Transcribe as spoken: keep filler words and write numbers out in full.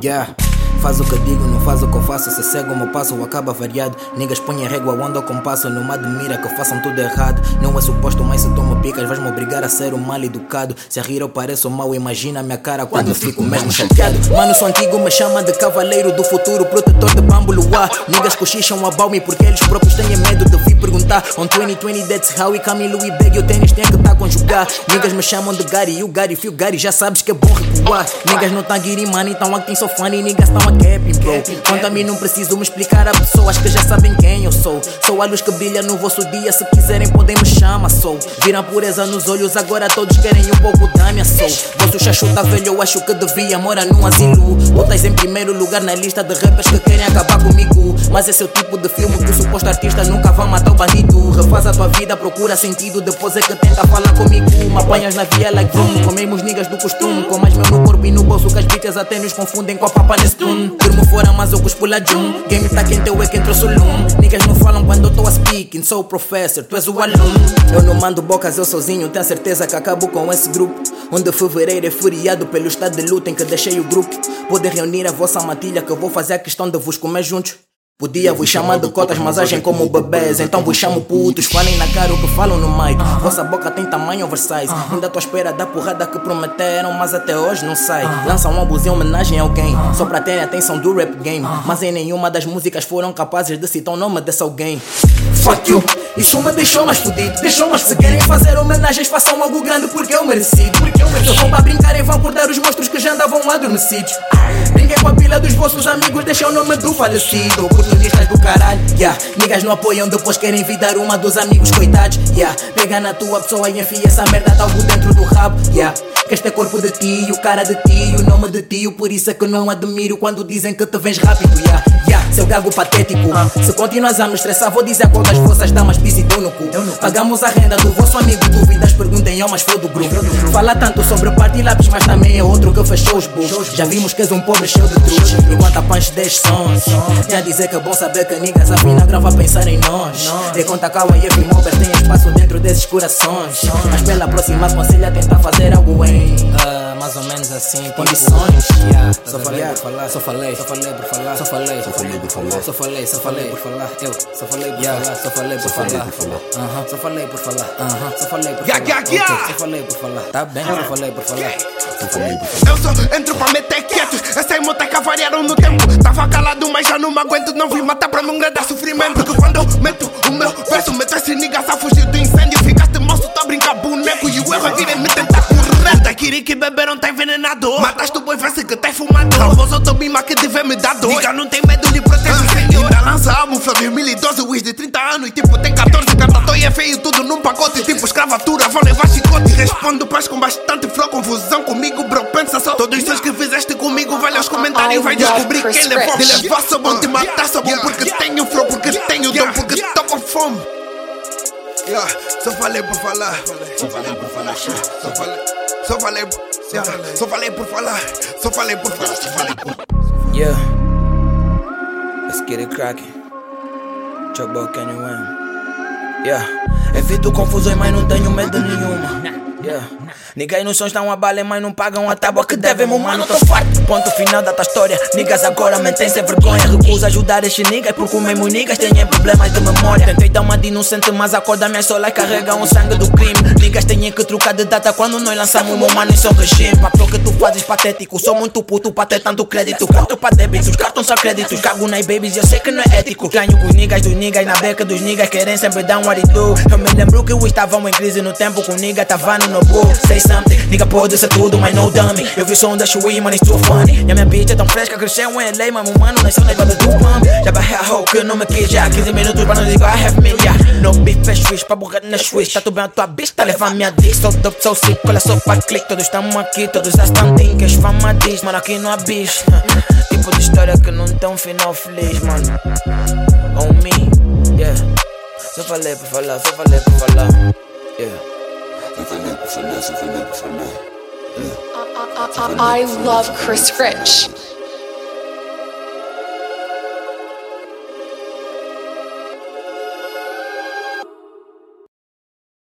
Yeah. Faz o que digo, não faz o que eu faço. Se cego o meu passo, acaba variado. Niggas põem a régua onde eu compasso. Não me admira que façam tudo errado. Não é suposto, mas se tomo picas, vais me obrigar a ser um mal educado. Se a rir eu pareço mal, imagina a minha cara quando, quando fico mesmo chateado. Mano, sou antigo, me chama de cavaleiro do futuro, protetor de bambuluá. Niggas cochicham a balme porque eles próprios têm medo de vir perguntar. On twenty twenty, that's how we come in Louis Bag. E o tênis tem que tá conjugar. Niggas me chamam de Gary, e o Gary, fio Gary, já sabes que é bom recuar. Niggas não tá guiri, mano, então aqui tem só fã e niggas tão Cap, bro. Quanto a mim não preciso me explicar a pessoas que já sabem quem eu sou. Sou a luz que brilha no vosso dia. Se quiserem podem me chamar, sou. Viram pureza nos olhos, agora todos querem um pouco da minha soul. Vosso chachu tá velho, eu acho que devia morar num asilo. Botas em primeiro lugar na lista de rappers que querem acabar comigo. Mas esse é o tipo de filme que o suposto artista nunca vai matar o bandido. Refaz a tua vida, procura sentido, depois é que tenta falar comigo. Me apanhas na viela like vroom, comemos niggas do costume. Com mais meu no corpo e no bolso que as bitches até nos confundem com a papa nesse turno. Durmo fora, mas eu cuspo lá de um. Game tá quente, eu é quem trouxe o lume. Niggas não falam quando eu tô a speaking. Sou o professor, tu és o aluno. Eu não mando bocas, eu sozinho. Tenho certeza que acabo com esse grupo. Onde fevereiro é feriado pelo estado de luta em que deixei o grupo. Podem reunir a vossa matilha que eu vou fazer a questão de vos comer juntos. Podia vos chamar de cotas, mas agem como bebês. Então vos chamo putos, falem na cara o que falam no mic. Vossa boca tem tamanho oversize. Ainda tô à espera da porrada que prometeram, mas até hoje não sai. Lançam um álbum em homenagem a alguém, só pra terem atenção do rap game. Mas em nenhuma das músicas foram capazes de citar o nome desse alguém. Fuck you, isso me deixou mais fudido. Deixou-mas se querem fazer homenagens, façam algo grande porque eu mereci. Porque eu mereci. Eu vou pra brincar e vão acordar os monstros que já andavam adormecidos. Brinquem com a pila dos vossos amigos, deixem o nome do falecido. Oportunistas do caralho, yeah. Niggas não apoiam, depois querem vidar uma dos amigos, coitados, yeah. Pega na tua pessoa e enfia essa merda de algo dentro do rabo, yeah. Que este é corpo de tio, cara de tio, nome de tio. Por isso é que não admiro quando dizem que te vens rápido, yeah, yeah. Seu gago patético, se continuas a me estressar vou dizer qual das vossas damas pisse dou no cu. Pagamos a renda do vosso amigo, dúvidas perguntem ao mais feio do grupo. Fala tanto sobre parte e lápis, mas também é outro que fechou os burros. Já vimos que és um pobre cheio de truques, enquanto a punch dez sons. Já dizer que é bom saber que niggas afina grava a pensar em nós. De conta calma e every mover tem espaço dentro desses corações. Mas pela próxima aconselha tentar fazer algo em uh, mais ou menos assim tipo, condições. Yeah, só falei por falar, só falei, só falei por falar, só falei, só falei por falar, só falei, só falei por falar, eu só falei por falar, só falei por falar, só falei por falar, só falei por falar, só falei por falar, tá bem, só falei por falar. Eu só entro pra meter quieto, essas motacas variaram no tempo. Tava calado, mas já não me aguento. Não vi matar pra não dar sofrimento. Porque quando eu meto o meu verso, meto esse niggas a fugir do incêndio. Ficaste moço, tô a brincar boneco. E o erro é querer me tentar correr. Daquiri que beberam tá envenenado. Mataste o boi, vê-se que tá fumado. Talvez eu tô mima que tiver me dar dor. Diga, não tem medo, lhe protege o senhor. Ainda lança álbum, Flow dois mil e doze, o de trinta anos. E tipo, tem catorze, cada e é feio, tudo num pacote. Tipo, escravatura, vão levar chicote. Respondo paz com bastante flow, confusão comigo, bro, pensa só. Todos os seus que fizeste comigo, vai aos comentários, vai descobrir quem levou. De levar, só bom te matar. Só bom porque tenho flow, porque tenho dom, porque tô com fome. Yeah, só falei por falar. Só falei por falar. Só falei, só falei, yeah. Só falei por falar. Só falei por falar. Só falei por. Yeah, let's get it cracking. Chobok and you win. Yeah, evito confusões, mas não tenho medo nenhuma. Yeah. Niggas nos sons dão a bala, mas não pagam a tábua que devem, meu mano, tô farto. Ponto final da tua história, niggas agora mentem sem vergonha. Recuso ajudar estes niggas, porque os mesmos niggas têm problemas de memória. Tentei dar uma de inocente, mas acorda minhas solas carregam o sangue do crime. Niggas têm que trocar de data quando nós lançamos, meu mano, isso é um regime. Papo que tu fazes patético, sou muito puto pra ter tanto crédito. Carto pra débitos, cartão só créditos. Cago nas babies e eu sei que não é ético. Ganho com os niggas dos niggas, na beca dos niggas querem sempre dar um aridu. Eu me lembro que estavam em crise no tempo com nigga tava no Book, say something, nigga pode ser tudo, mas no dummy. Eu vi o som da Shui, mano, it's too funny. E a minha bitch é tão fresca, cresceu em L A, mas meu mano nasceu na banda do pump. Já barrei a hoe que não me quis já, quinze minutos pra não dizer I have me, yeah. No beef é Swiss, pra burrar na Swiss. Tá tudo bem a tua bitch, tá levando minha dick. Sou dope, sou sick, olha só pra click. Todos tamo aqui, todos já estão dinkas, fama diz, mano, aqui não há bicho. Tipo de história que não tem um final feliz, mano. On me, yeah. Só falei pra falar, só falei pra falar, yeah. I love Chris Rich.